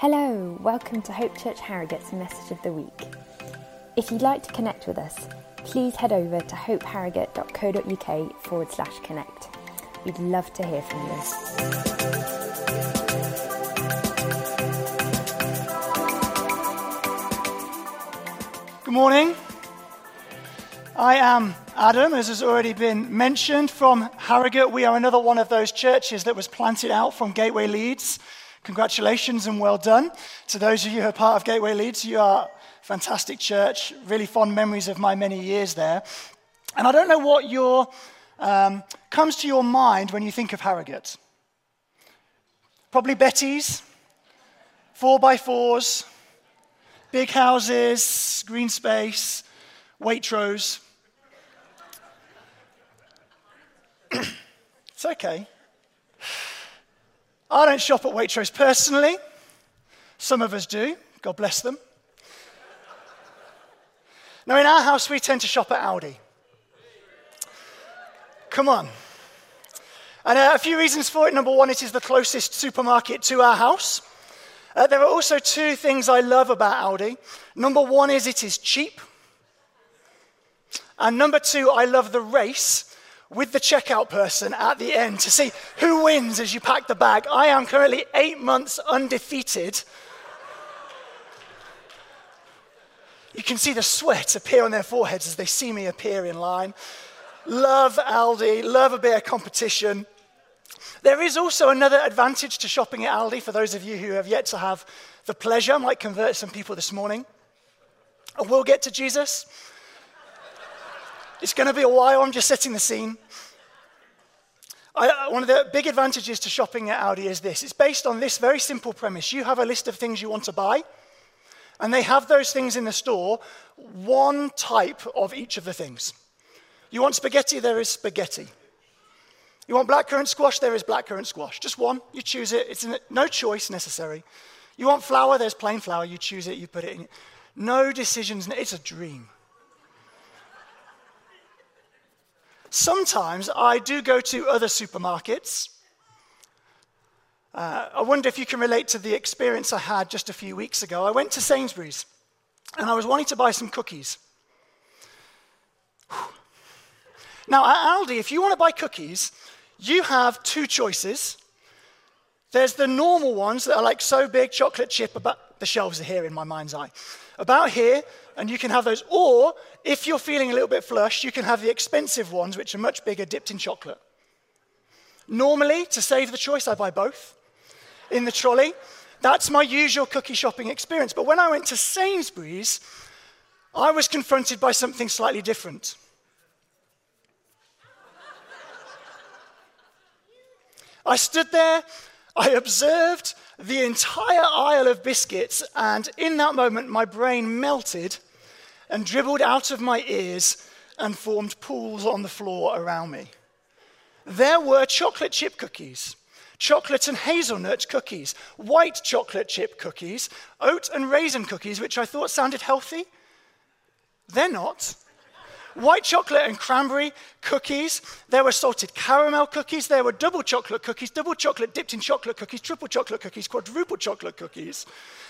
Hello, welcome to Hope Church Harrogate's Message of the Week. If you'd like to connect with us, please head over to hopeharrogate.co.uk/connect. We'd love to hear from you. Good morning. I am Adam, as has already been mentioned, from Harrogate. We are another one of those churches that was planted out from Gateway Leeds. Congratulations and well done to those of you who are part of Gateway Leeds. You are a fantastic church, really fond memories of my many years there. And I don't know what comes to your mind when you think of Harrogate. Probably Betty's, 4x4s, big houses, green space, Waitrose. It's okay. I don't shop at Waitrose personally. Some of us do. God bless them. Now, in our house, we tend to shop at Aldi. Come on. And a few reasons for it. Number one, it is the closest supermarket to our house. There are also two things I love about Aldi. Number one is it is cheap. And number two, I love the race with the checkout person at the end to see who wins as you pack the bag. I am currently 8 months undefeated. You can see the sweat appear on their foreheads as they see me appear in line. Love Aldi, love a bit of competition. There is also another advantage to shopping at Aldi for those of you who have yet to have the pleasure. I might convert some people this morning. I will get to Jesus. It's going to be a while, I'm just setting the scene. One of the big advantages to shopping at Aldi is this. It's based on this very simple premise. You have a list of things you want to buy, and they have those things in the store, one type of each of the things. You want spaghetti, there is spaghetti. You want blackcurrant squash, there is blackcurrant squash. Just one, you choose it. It's no choice necessary. You want flour, there's plain flour. You choose it, you put it in. No decisions, it's a dream. Sometimes I do go to other supermarkets. I wonder if you can relate to the experience I had just a few weeks ago. I went to Sainsbury's and I was wanting to buy some cookies. Whew. Now at Aldi, if you want to buy cookies, you have two choices. There's the normal ones that are like so big, chocolate chip, about the shelves are here in my mind's eye. About here, and you can have those. Or, if you're feeling a little bit flush, you can have the expensive ones, which are much bigger, dipped in chocolate. Normally, to save the choice, I buy both in the trolley. That's my usual cookie shopping experience. But when I went to Sainsbury's, I was confronted by something slightly different. I stood there, I observed the entire aisle of biscuits, and in that moment, my brain melted and dribbled out of my ears and formed pools on the floor around me. There were chocolate chip cookies, chocolate and hazelnut cookies, white chocolate chip cookies, oat and raisin cookies, which I thought sounded healthy. They're not. White chocolate and cranberry cookies. There were salted caramel cookies. There were double chocolate cookies, double chocolate dipped in chocolate cookies, triple chocolate cookies, quadruple chocolate cookies,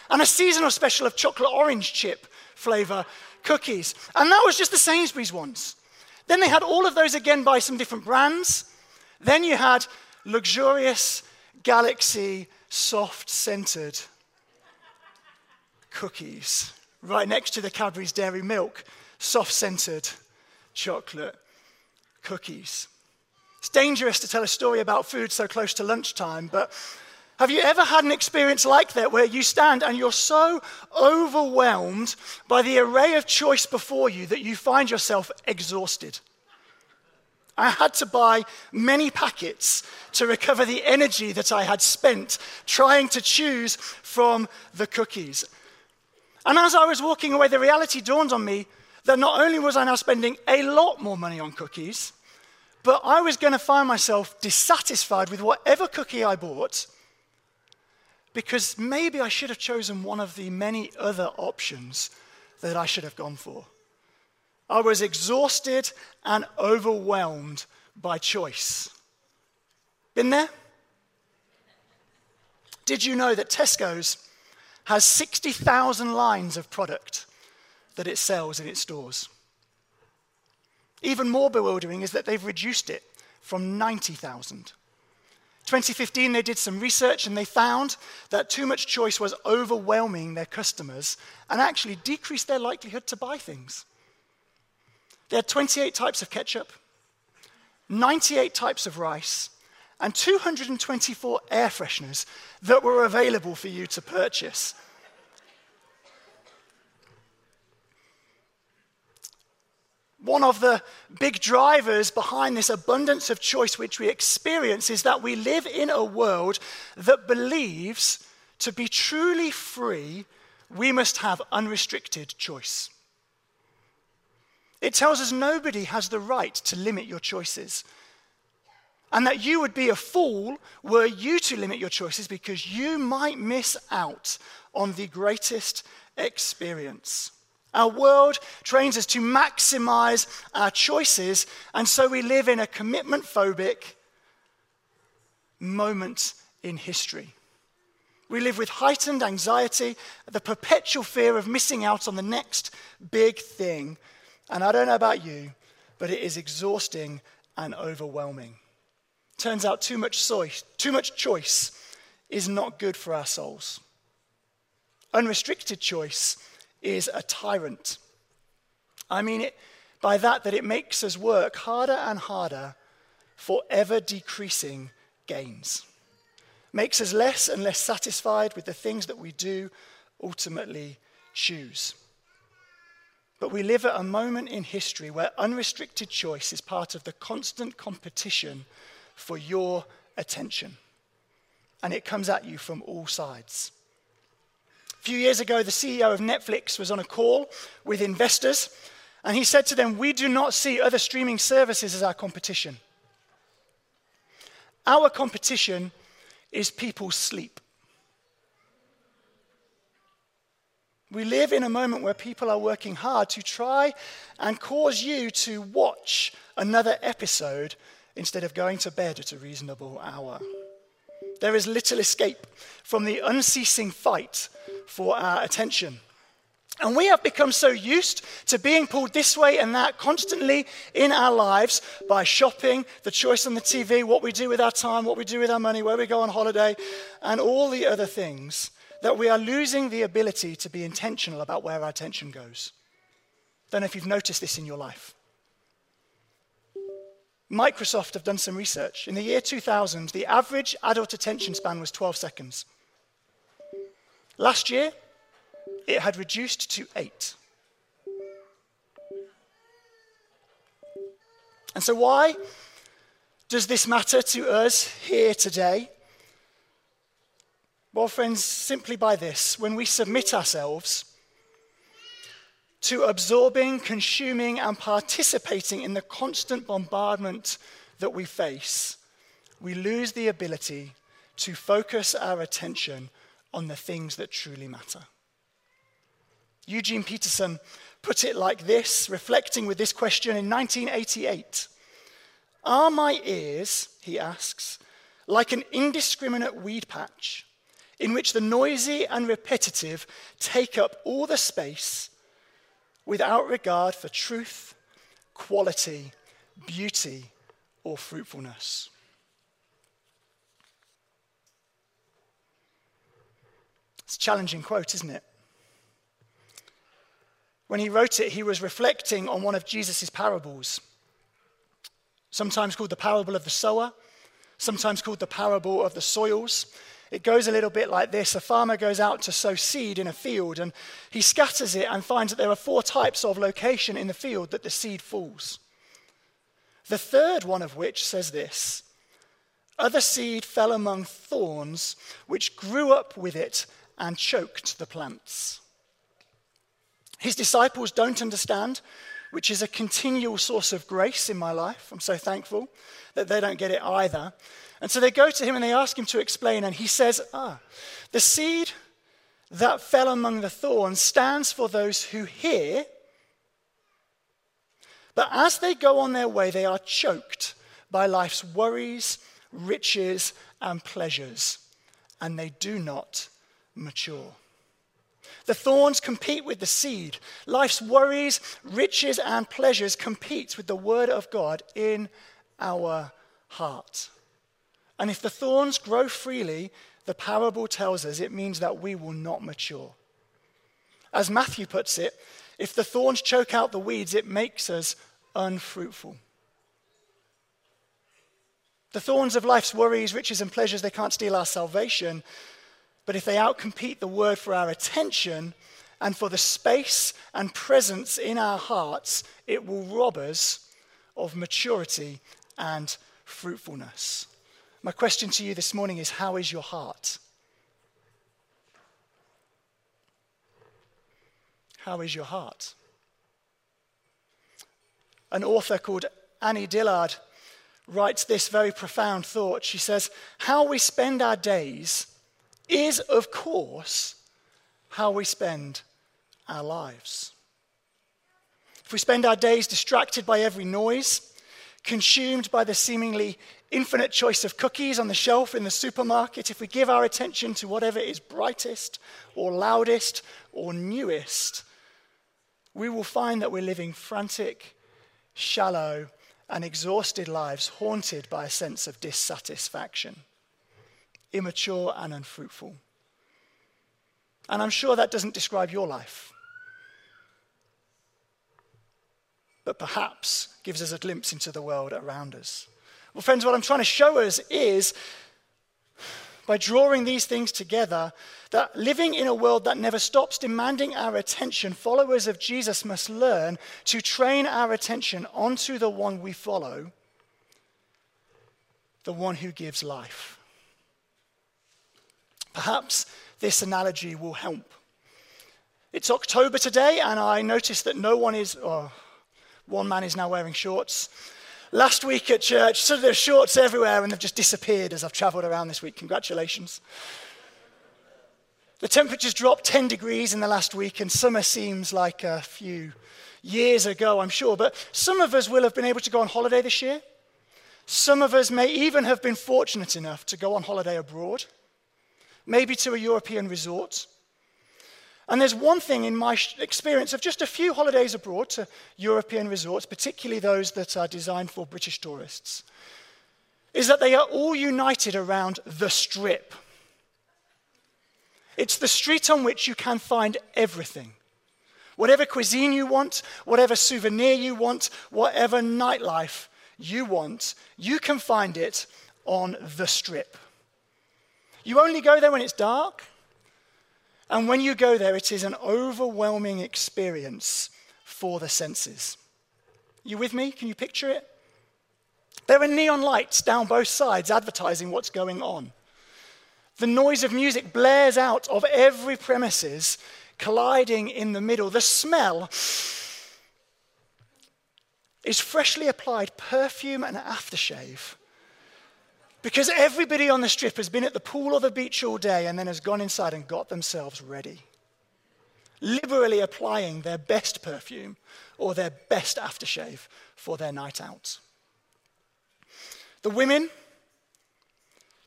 and a seasonal special of chocolate orange chip flavor cookies. And that was just the Sainsbury's ones. Then they had all of those again by some different brands. Then you had luxurious Galaxy soft-scented cookies right next to the Cadbury's Dairy Milk soft-scented chocolate cookies. It's dangerous to tell a story about food so close to lunchtime, but have you ever had an experience like that where you stand and you're so overwhelmed by the array of choice before you that you find yourself exhausted? I had to buy many packets to recover the energy that I had spent trying to choose from the cookies. And as I was walking away, the reality dawned on me that not only was I now spending a lot more money on cookies, but I was going to find myself dissatisfied with whatever cookie I bought because maybe I should have chosen one of the many other options that I should have gone for. I was exhausted and overwhelmed by choice. Been there? Did you know that Tesco's has 60,000 lines of product that it sells in its stores. Even more bewildering is that they've reduced it from 90,000. 2015, they did some research and they found that too much choice was overwhelming their customers and actually decreased their likelihood to buy things. They had 28 types of ketchup, 98 types of rice, and 224 air fresheners that were available for you to purchase. One of the big drivers behind this abundance of choice which we experience is that we live in a world that believes to be truly free, we must have unrestricted choice. It tells us nobody has the right to limit your choices, and that you would be a fool were you to limit your choices because you might miss out on the greatest experience. Our world trains us to maximize our choices, and so we live in a commitment-phobic moment in history. We live with heightened anxiety, the perpetual fear of missing out on the next big thing. And I don't know about you, but it is exhausting and overwhelming. Turns out too much choice is not good for our souls. Unrestricted choice is a tyrant. I mean it by that it makes us work harder and harder for ever decreasing gains. Makes us less and less satisfied with the things that we do ultimately choose. But we live at a moment in history where unrestricted choice is part of the constant competition for your attention. And it comes at you from all sides. A few years ago, the CEO of Netflix was on a call with investors, and he said to them, "We do not see other streaming services as our competition. Our competition is people's sleep." We live in a moment where people are working hard to try and cause you to watch another episode instead of going to bed at a reasonable hour. There is little escape from the unceasing fight for our attention. And we have become so used to being pulled this way and that constantly in our lives by shopping, the choice on the TV, what we do with our time, what we do with our money, where we go on holiday, and all the other things, that we are losing the ability to be intentional about where our attention goes. Don't know if you've noticed this in your life. Microsoft have done some research. In the year 2000, the average adult attention span was 12 seconds. Last year, it had reduced to 8. And so why does this matter to us here today? Well, friends, simply by this, when we submit ourselves to absorbing, consuming, and participating in the constant bombardment that we face, we lose the ability to focus our attention on the things that truly matter. Eugene Peterson put it like this, reflecting with this question in 1988. "Are my ears," he asks, "like an indiscriminate weed patch in which the noisy and repetitive take up all the space without regard for truth, quality, beauty, or fruitfulness?" It's a challenging quote, isn't it? When he wrote it, he was reflecting on one of Jesus' parables, sometimes called the parable of the sower, sometimes called the parable of the soils. It goes a little bit like this. A farmer goes out to sow seed in a field, and he scatters it and finds that there are 4 types of location in the field that the seed falls. The third one of which says this: "Other seed fell among thorns, which grew up with it and choked the plants." His disciples don't understand, which is a continual source of grace in my life. I'm so thankful that they don't get it either. And so they go to him and they ask him to explain, and he says, "The seed that fell among the thorns stands for those who hear, but as they go on their way, they are choked by life's worries, riches, and pleasures, and they do not mature." The thorns compete with the seed. Life's worries, riches, and pleasures compete with the word of God in our heart. And if the thorns grow freely, the parable tells us it means that we will not mature. As Matthew puts it, if the thorns choke out the weeds, it makes us unfruitful. The thorns of life's worries, riches, and pleasures, they can't steal our salvation. But if they outcompete the word for our attention and for the space and presence in our hearts, it will rob us of maturity and fruitfulness. My question to you this morning is, how is your heart? How is your heart? An author called Annie Dillard writes this very profound thought. She says, how we spend our days is, of course, how we spend our lives. If we spend our days distracted by every noise, consumed by the seemingly infinite choice of cookies on the shelf in the supermarket, if we give our attention to whatever is brightest or loudest or newest, we will find that we're living frantic, shallow, and exhausted lives haunted by a sense of dissatisfaction, immature and unfruitful. And I'm sure that doesn't describe your life, but perhaps gives us a glimpse into the world around us. Well, friends, what I'm trying to show us is, by drawing these things together, that living in a world that never stops demanding our attention, followers of Jesus must learn to train our attention onto the one we follow, the one who gives life. Perhaps this analogy will help. It's October today, and I noticed that one man is now wearing shorts. Last week at church, so there's shorts everywhere, and they've just disappeared as I've travelled around this week. Congratulations. The temperature's dropped 10 degrees in the last week, and summer seems like a few years ago, I'm sure. But some of us will have been able to go on holiday this year. Some of us may even have been fortunate enough to go on holiday abroad, maybe to a European resort. And there's one thing in my experience of just a few holidays abroad to European resorts, particularly those that are designed for British tourists, is that they are all united around the Strip. It's the street on which you can find everything. Whatever cuisine you want, whatever souvenir you want, whatever nightlife you want, you can find it on the Strip. You only go there when it's dark. And when you go there, it is an overwhelming experience for the senses. You with me? Can you picture it? There are neon lights down both sides advertising what's going on. The noise of music blares out of every premises, colliding in the middle. The smell is freshly applied perfume and aftershave, because everybody on the Strip has been at the pool or the beach all day and then has gone inside and got themselves ready, liberally applying their best perfume or their best aftershave for their night out. The women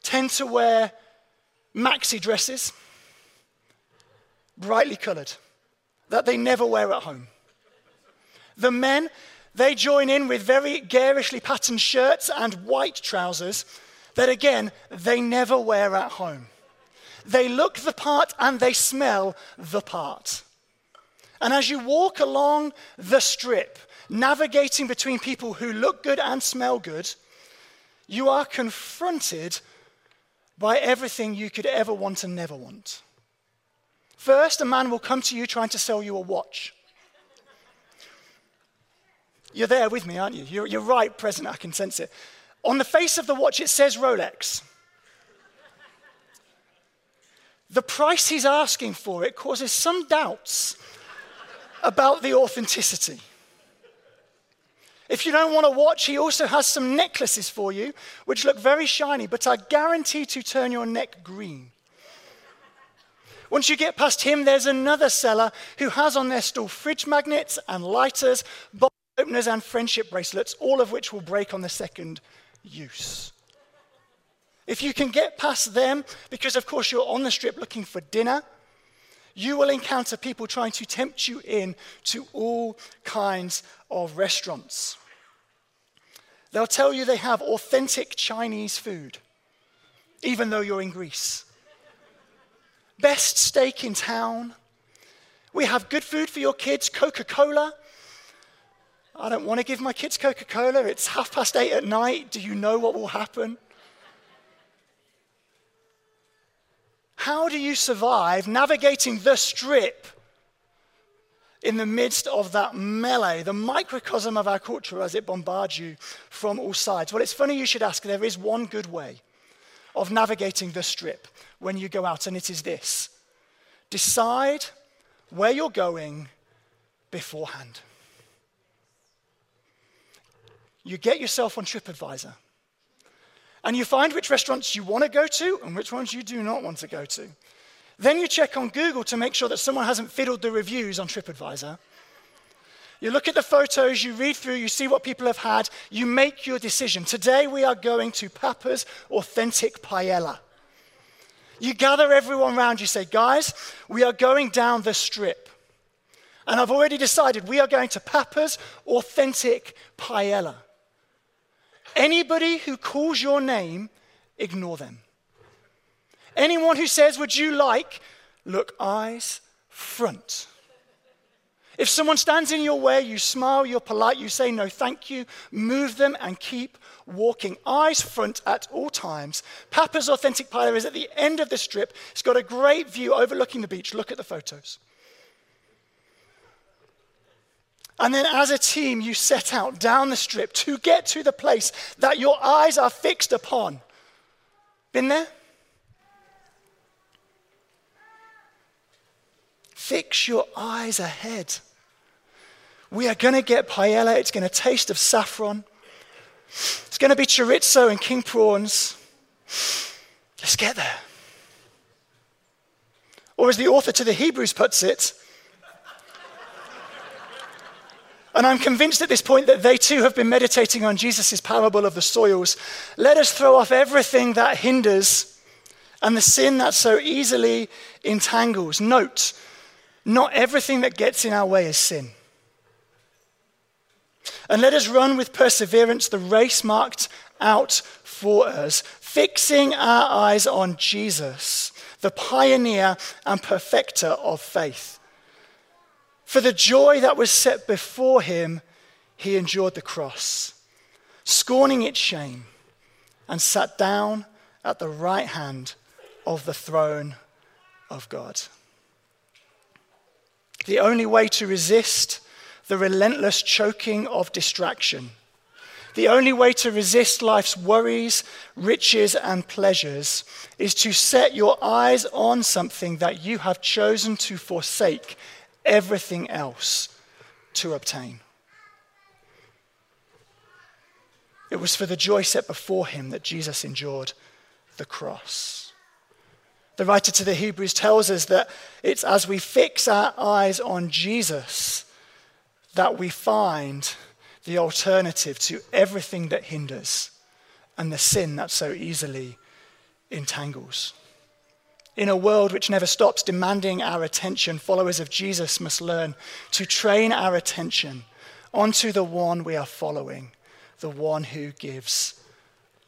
tend to wear maxi dresses, brightly coloured, that they never wear at home. The men, they join in with very garishly patterned shirts and white trousers, that again, they never wear at home. They look the part and they smell the part. And as you walk along the Strip, navigating between people who look good and smell good, you are confronted by everything you could ever want and never want. First, a man will come to you trying to sell you a watch. You're there with me, aren't you? You're right present, I can sense it. On the face of the watch, it says Rolex. The price he's asking for it causes some doubts about the authenticity. If you don't want a watch, he also has some necklaces for you, which look very shiny, but are guaranteed to turn your neck green. Once you get past him, there's another seller who has on their stall fridge magnets and lighters, bottle openers and friendship bracelets, all of which will break on the second use. If you can get past them, because of course you're on the Strip looking for dinner, you will encounter people trying to tempt you in to all kinds of restaurants. They'll tell you they have authentic Chinese food, even though you're in Greece. Best steak in town. We have good food for your kids, Coca-Cola. I don't want to give my kids Coca-Cola. It's 8:30 at night. Do you know what will happen? How do you survive navigating the Strip in the midst of that melee, the microcosm of our culture as it bombards you from all sides? Well, it's funny you should ask. There is one good way of navigating the Strip when you go out, and it is this. Decide where you're going beforehand. You get yourself on TripAdvisor, and you find which restaurants you want to go to and which ones you do not want to go to. Then you check on Google to make sure that someone hasn't fiddled the reviews on TripAdvisor. You look at the photos, you read through, you see what people have had, you make your decision. Today we are going to Papa's Authentic Paella. You gather everyone around, you say, guys, we are going down the Strip. And I've already decided we are going to Papa's Authentic Paella. Anybody who calls your name, ignore them. Anyone who says, would you like, look eyes front. If someone stands in your way, you smile, you're polite, you say no thank you, move them and keep walking. Eyes front at all times. Papa's Authentic Paella is at the end of the Strip. It's got a great view overlooking the beach. Look at the photos. And then as a team, you set out down the Strip to get to the place that your eyes are fixed upon. Been there? Fix your eyes ahead. We are going to get paella. It's going to taste of saffron. It's going to be chorizo and king prawns. Let's get there. Or as the author to the Hebrews puts it, and I'm convinced at this point that they too have been meditating on Jesus' parable of the soils. Let us throw off everything that hinders and the sin that so easily entangles. Note, not everything that gets in our way is sin. And let us run with perseverance the race marked out for us, fixing our eyes on Jesus, the pioneer and perfecter of faith. For the joy that was set before him, he endured the cross, scorning its shame, and sat down at the right hand of the throne of God. The only way to resist the relentless choking of distraction, the only way to resist life's worries, riches, and pleasures is to set your eyes on something that you have chosen to forsake everything else to obtain. It was for the joy set before him that Jesus endured the cross. The writer to the Hebrews tells us that it's as we fix our eyes on Jesus that we find the alternative to everything that hinders and the sin that so easily entangles. In a world which never stops demanding our attention, followers of Jesus must learn to train our attention onto the one we are following, the one who gives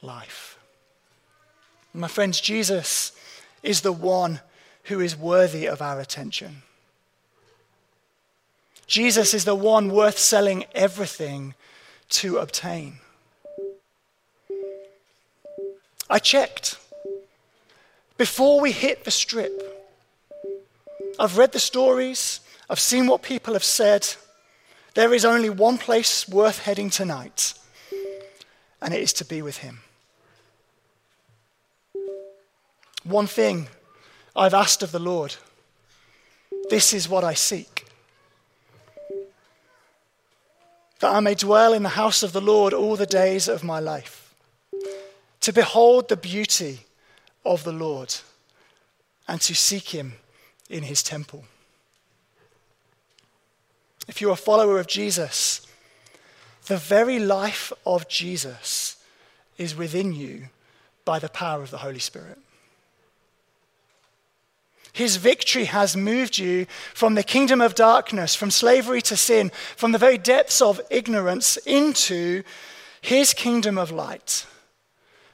life. My friends, Jesus is the one who is worthy of our attention. Jesus is the one worth selling everything to obtain. I checked. Before we hit the Strip, I've read the stories, I've seen what people have said. There is only one place worth heading tonight, and it is to be with him. One thing I've asked of the Lord, this is what I seek, that I may dwell in the house of the Lord all the days of my life, to behold the beauty of the Lord and to seek him in his temple. If you're a follower of Jesus, the very life of Jesus is within you by the power of the Holy Spirit. His victory has moved you from the kingdom of darkness, from slavery to sin, from the very depths of ignorance into his kingdom of light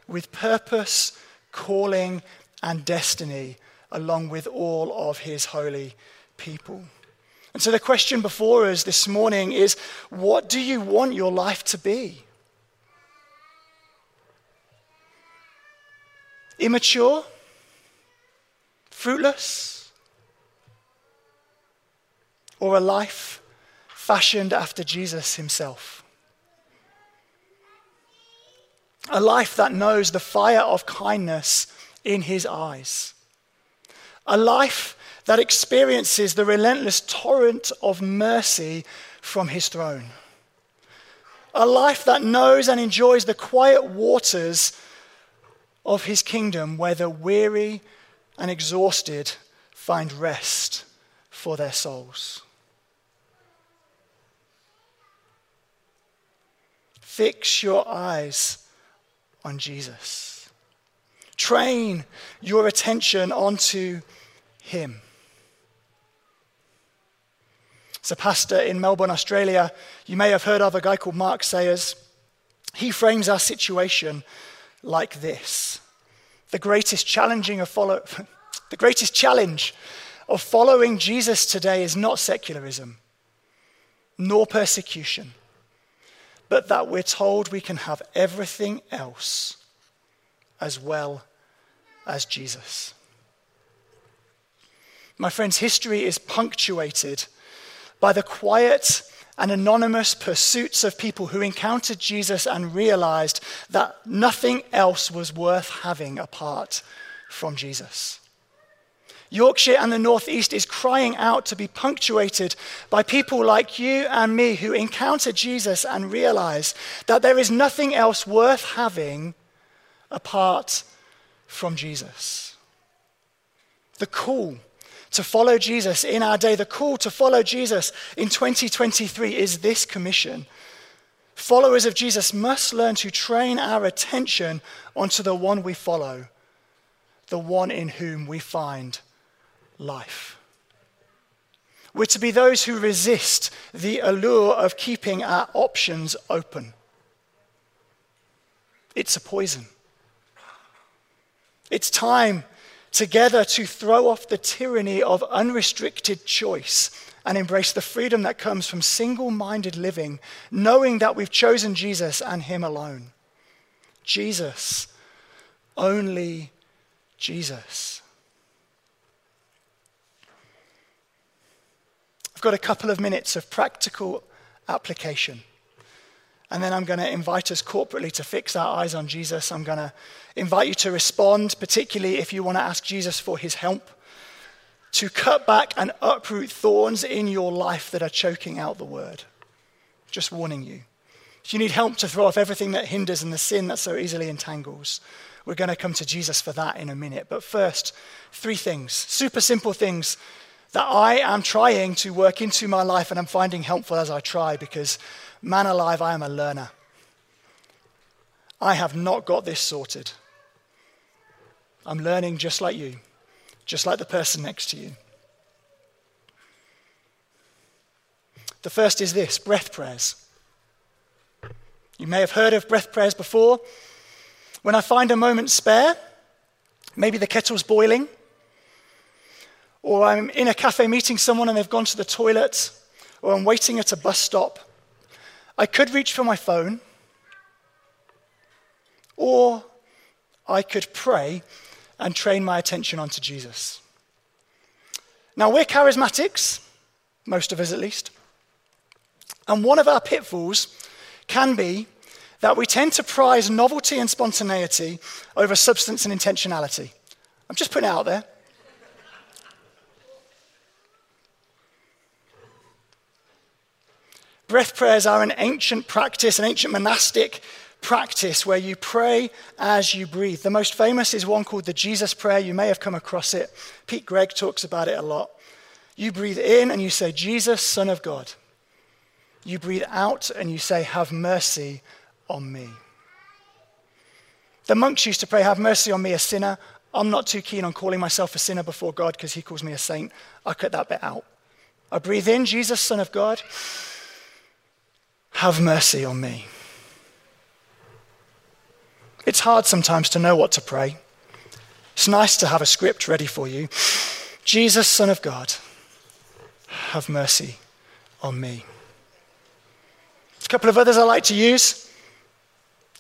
with purpose, calling, and destiny along with all of his holy people. And so the question before us this morning is, what do you want your life to be? Immature? Fruitless? Or a life fashioned after Jesus himself? A life that knows the fire of kindness in his eyes. A life that experiences the relentless torrent of mercy from his throne. A life that knows and enjoys the quiet waters of his kingdom, where the weary and exhausted find rest for their souls. Fix your eyes on Jesus. Train your attention onto him. As a pastor in Melbourne, Australia, you may have heard of a guy called Mark Sayers. He frames our situation like this. The greatest challenge of following Jesus today is not secularism, nor persecution, but that we're told we can have everything else as well as Jesus. My friends, history is punctuated by the quiet and anonymous pursuits of people who encountered Jesus and realized that nothing else was worth having apart from Jesus. Yorkshire and the North East is crying out to be punctuated by people like you and me who encounter Jesus and realize that there is nothing else worth having apart from Jesus. The call to follow Jesus in our day, the call to follow Jesus in 2023 is this commission. Followers of Jesus must learn to train our attention onto the one we follow, the one in whom we find life. We're to be those who resist the allure of keeping our options open. It's a poison. It's time together to throw off the tyranny of unrestricted choice and embrace the freedom that comes from single-minded living, knowing that we've chosen Jesus and him alone. Jesus, only Jesus. I've got a couple of minutes of practical application. And then I'm going to invite us corporately to fix our eyes on Jesus. I'm going to invite you to respond, particularly if you want to ask Jesus for his help, to cut back and uproot thorns in your life that are choking out the word. Just warning you. If you need help to throw off everything that hinders and the sin that so easily entangles, we're going to come to Jesus for that in a minute. But first, three things, super simple things that I am trying to work into my life and I'm finding helpful as I try, because man alive, I am a learner. I have not got this sorted. I'm learning just like you, just like the person next to you. The first is this, breath prayers. You may have heard of breath prayers before. When I find a moment spare, maybe the kettle's boiling, or I'm in a cafe meeting someone and they've gone to the toilet, or I'm waiting at a bus stop, I could reach for my phone, or I could pray and train my attention onto Jesus. Now, we're charismatics, most of us at least, and one of our pitfalls can be that we tend to prize novelty and spontaneity over substance and intentionality. I'm just putting it out there. Breath prayers are an ancient practice, an ancient monastic practice where you pray as you breathe. The most famous is one called the Jesus Prayer. You may have come across it. Pete Gregg talks about it a lot. You breathe in and you say, Jesus, Son of God. You breathe out and you say, have mercy on me. The monks used to pray, have mercy on me, a sinner. I'm not too keen on calling myself a sinner before God because he calls me a saint. I cut that bit out. I breathe in, Jesus, Son of God, have mercy on me. It's hard sometimes to know what to pray. It's nice to have a script ready for you. Jesus, Son of God, have mercy on me. There's a couple of others I like to use.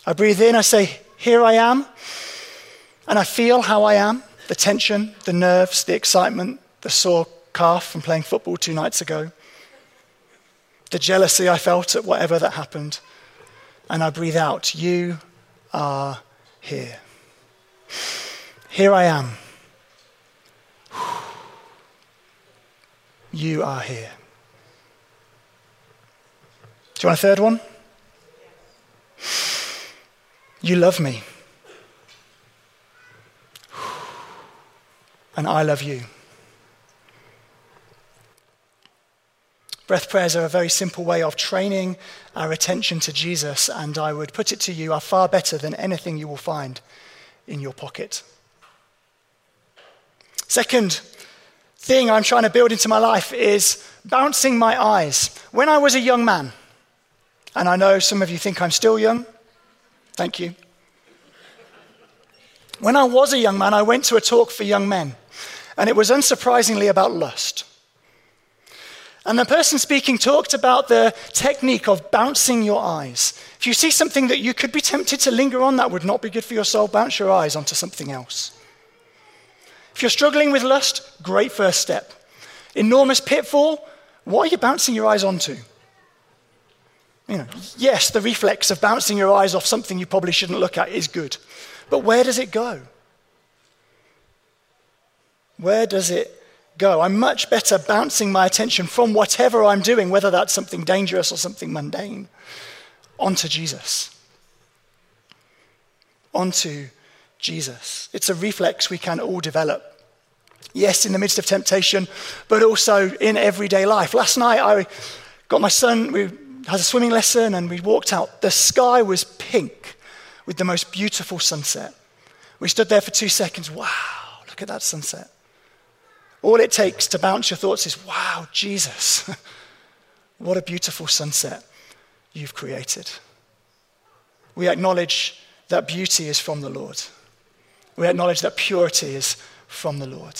I breathe in, I say, here I am. And I feel how I am, the tension, the nerves, the excitement, the sore calf from playing football 2 nights ago, the jealousy I felt at whatever that happened. And I breathe out, you are here. Here I am. You are here. Do you want a third one? You love me. And I love you. Breath prayers are a very simple way of training our attention to Jesus, and I would put it to you, are far better than anything you will find in your pocket. Second thing I'm trying to build into my life is bouncing my eyes. When I was a young man, and I know some of you think I'm still young, thank you. When I was a young man, I went to a talk for young men, and it was unsurprisingly about lust. And the person speaking talked about the technique of bouncing your eyes. If you see something that you could be tempted to linger on, that would not be good for your soul, bounce your eyes onto something else. If you're struggling with lust, great first step. Enormous pitfall, what are you bouncing your eyes onto? You know, yes, the reflex of bouncing your eyes off something you probably shouldn't look at is good. But where does it go? Where does it go? I'm much better bouncing my attention from whatever I'm doing, whether that's something dangerous or something mundane, onto Jesus. Onto Jesus. It's a reflex we can all develop. Yes, in the midst of temptation, but also in everyday life. Last night, I got my son, we had a swimming lesson, and we walked out. The sky was pink with the most beautiful sunset. We stood there for 2 seconds. Wow, look at that sunset. All it takes to bounce your thoughts is, wow, Jesus, what a beautiful sunset you've created. We acknowledge that beauty is from the Lord. We acknowledge that purity is from the Lord.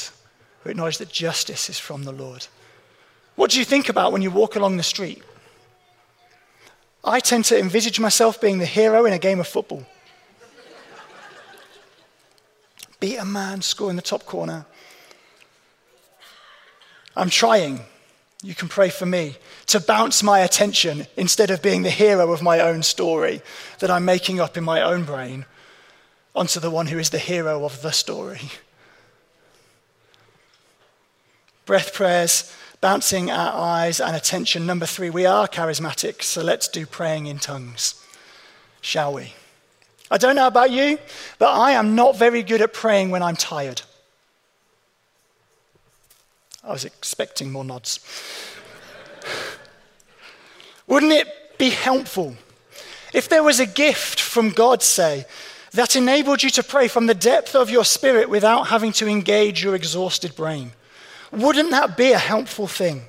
We acknowledge that justice is from the Lord. What do you think about when you walk along the street? I tend to envisage myself being the hero in a game of football. Beat a man, score in the top corner. I'm trying, you can pray for me, to bounce my attention instead of being the hero of my own story that I'm making up in my own brain onto the one who is the hero of the story. Breath prayers, bouncing our eyes and attention. Number 3, we are charismatic, so let's do praying in tongues, shall we? I don't know about you, but I am not very good at praying when I'm tired. I was expecting more nods. Wouldn't it be helpful if there was a gift from God, say, that enabled you to pray from the depth of your spirit without having to engage your exhausted brain? Wouldn't that be a helpful thing?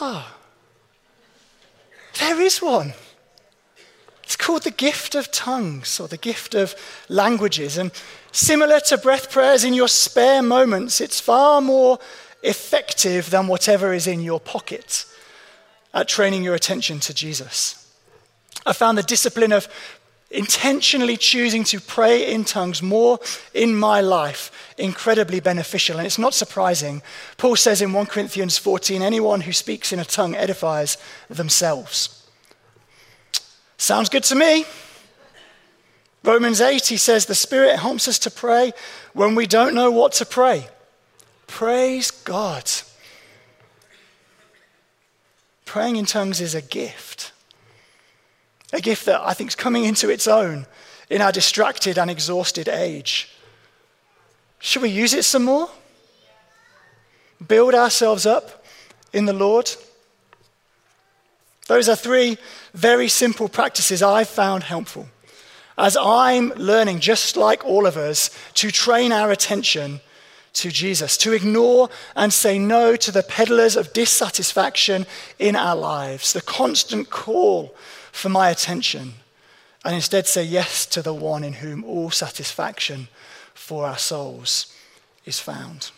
There is one. It's called the gift of tongues or the gift of languages. And similar to breath prayers in your spare moments, it's far more effective than whatever is in your pocket at training your attention to Jesus. I found the discipline of intentionally choosing to pray in tongues more in my life incredibly beneficial. And it's not surprising. Paul says in 1 Corinthians 14, anyone who speaks in a tongue edifies themselves. Sounds good to me. Romans 8, he says, the Spirit helps us to pray when we don't know what to pray. Praise God. Praying in tongues is a gift that I think is coming into its own in our distracted and exhausted age. Should we use it some more? Build ourselves up in the Lord? Those are three very simple practices I've found helpful as I'm learning, just like all of us, to train our attention to Jesus, to ignore and say no to the peddlers of dissatisfaction in our lives, the constant call for my attention, and instead say yes to the one in whom all satisfaction for our souls is found.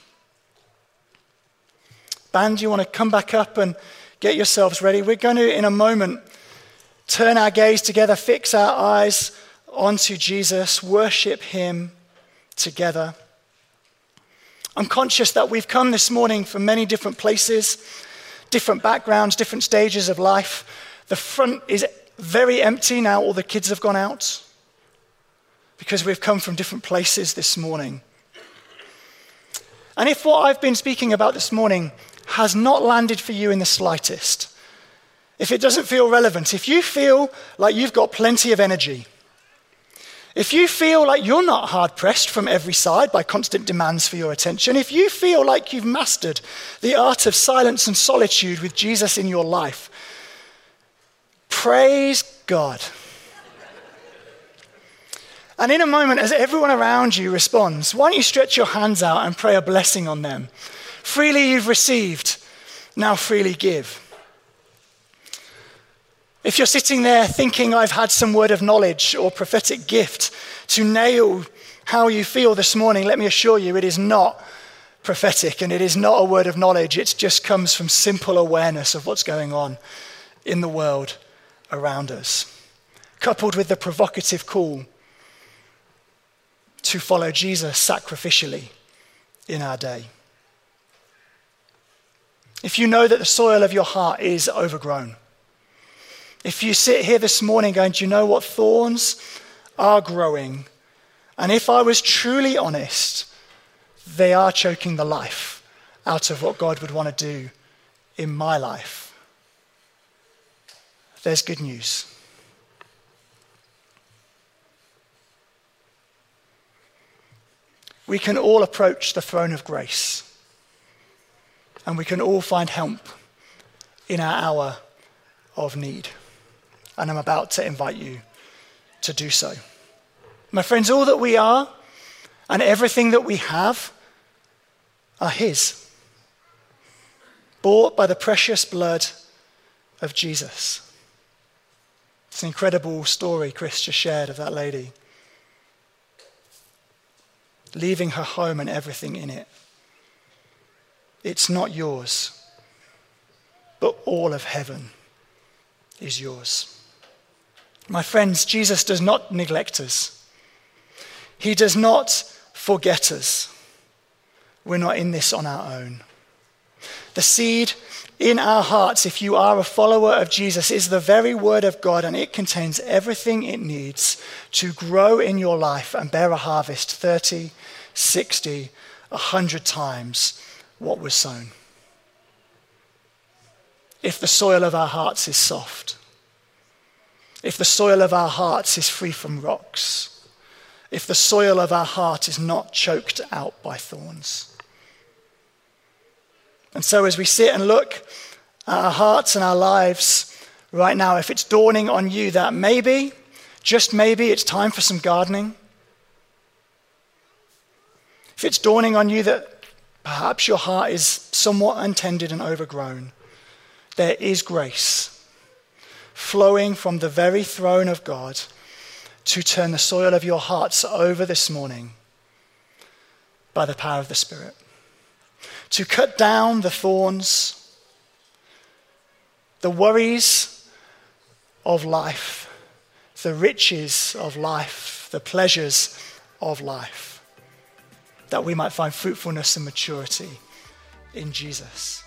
Band, you want to come back up and get yourselves ready. We're going to, in a moment, turn our gaze together, fix our eyes onto Jesus, worship him together. I'm conscious that we've come this morning from many different places, different backgrounds, different stages of life. The front is very empty now. All the kids have gone out because we've come from different places this morning. And if what I've been speaking about this morning has not landed for you in the slightest, if it doesn't feel relevant, if you feel like you've got plenty of energy, if you feel like you're not hard-pressed from every side by constant demands for your attention, if you feel like you've mastered the art of silence and solitude with Jesus in your life, praise God. And in a moment, as everyone around you responds, why don't you stretch your hands out and pray a blessing on them? Freely you've received, now freely give. If you're sitting there thinking I've had some word of knowledge or prophetic gift to nail how you feel this morning, let me assure you it is not prophetic and it is not a word of knowledge. It just comes from simple awareness of what's going on in the world around us, coupled with the provocative call to follow Jesus sacrificially in our day. If you know that the soil of your heart is overgrown, if you sit here this morning going, do you know what? Thorns are growing. And if I was truly honest, they are choking the life out of what God would want to do in my life. There's good news. We can all approach the throne of grace. And we can all find help in our hour of need. And I'm about to invite you to do so. My friends, all that we are and everything that we have are his, bought by the precious blood of Jesus. It's an incredible story Chris just shared of that lady leaving her home and everything in it. It's not yours, but all of heaven is yours. My friends, Jesus does not neglect us. He does not forget us. We're not in this on our own. The seed in our hearts, if you are a follower of Jesus, is the very word of God, and it contains everything it needs to grow in your life and bear a harvest 30, 60, 100 times what was sown. If the soil of our hearts is soft, if the soil of our hearts is free from rocks, if the soil of our heart is not choked out by thorns. And so as we sit and look at our hearts and our lives right now, if it's dawning on you that maybe, just maybe, it's time for some gardening, if it's dawning on you that perhaps your heart is somewhat untended and overgrown, there is grace flowing from the very throne of God to turn the soil of your hearts over this morning by the power of the Spirit, to cut down the thorns, the worries of life, the riches of life, the pleasures of life, that we might find fruitfulness and maturity in Jesus.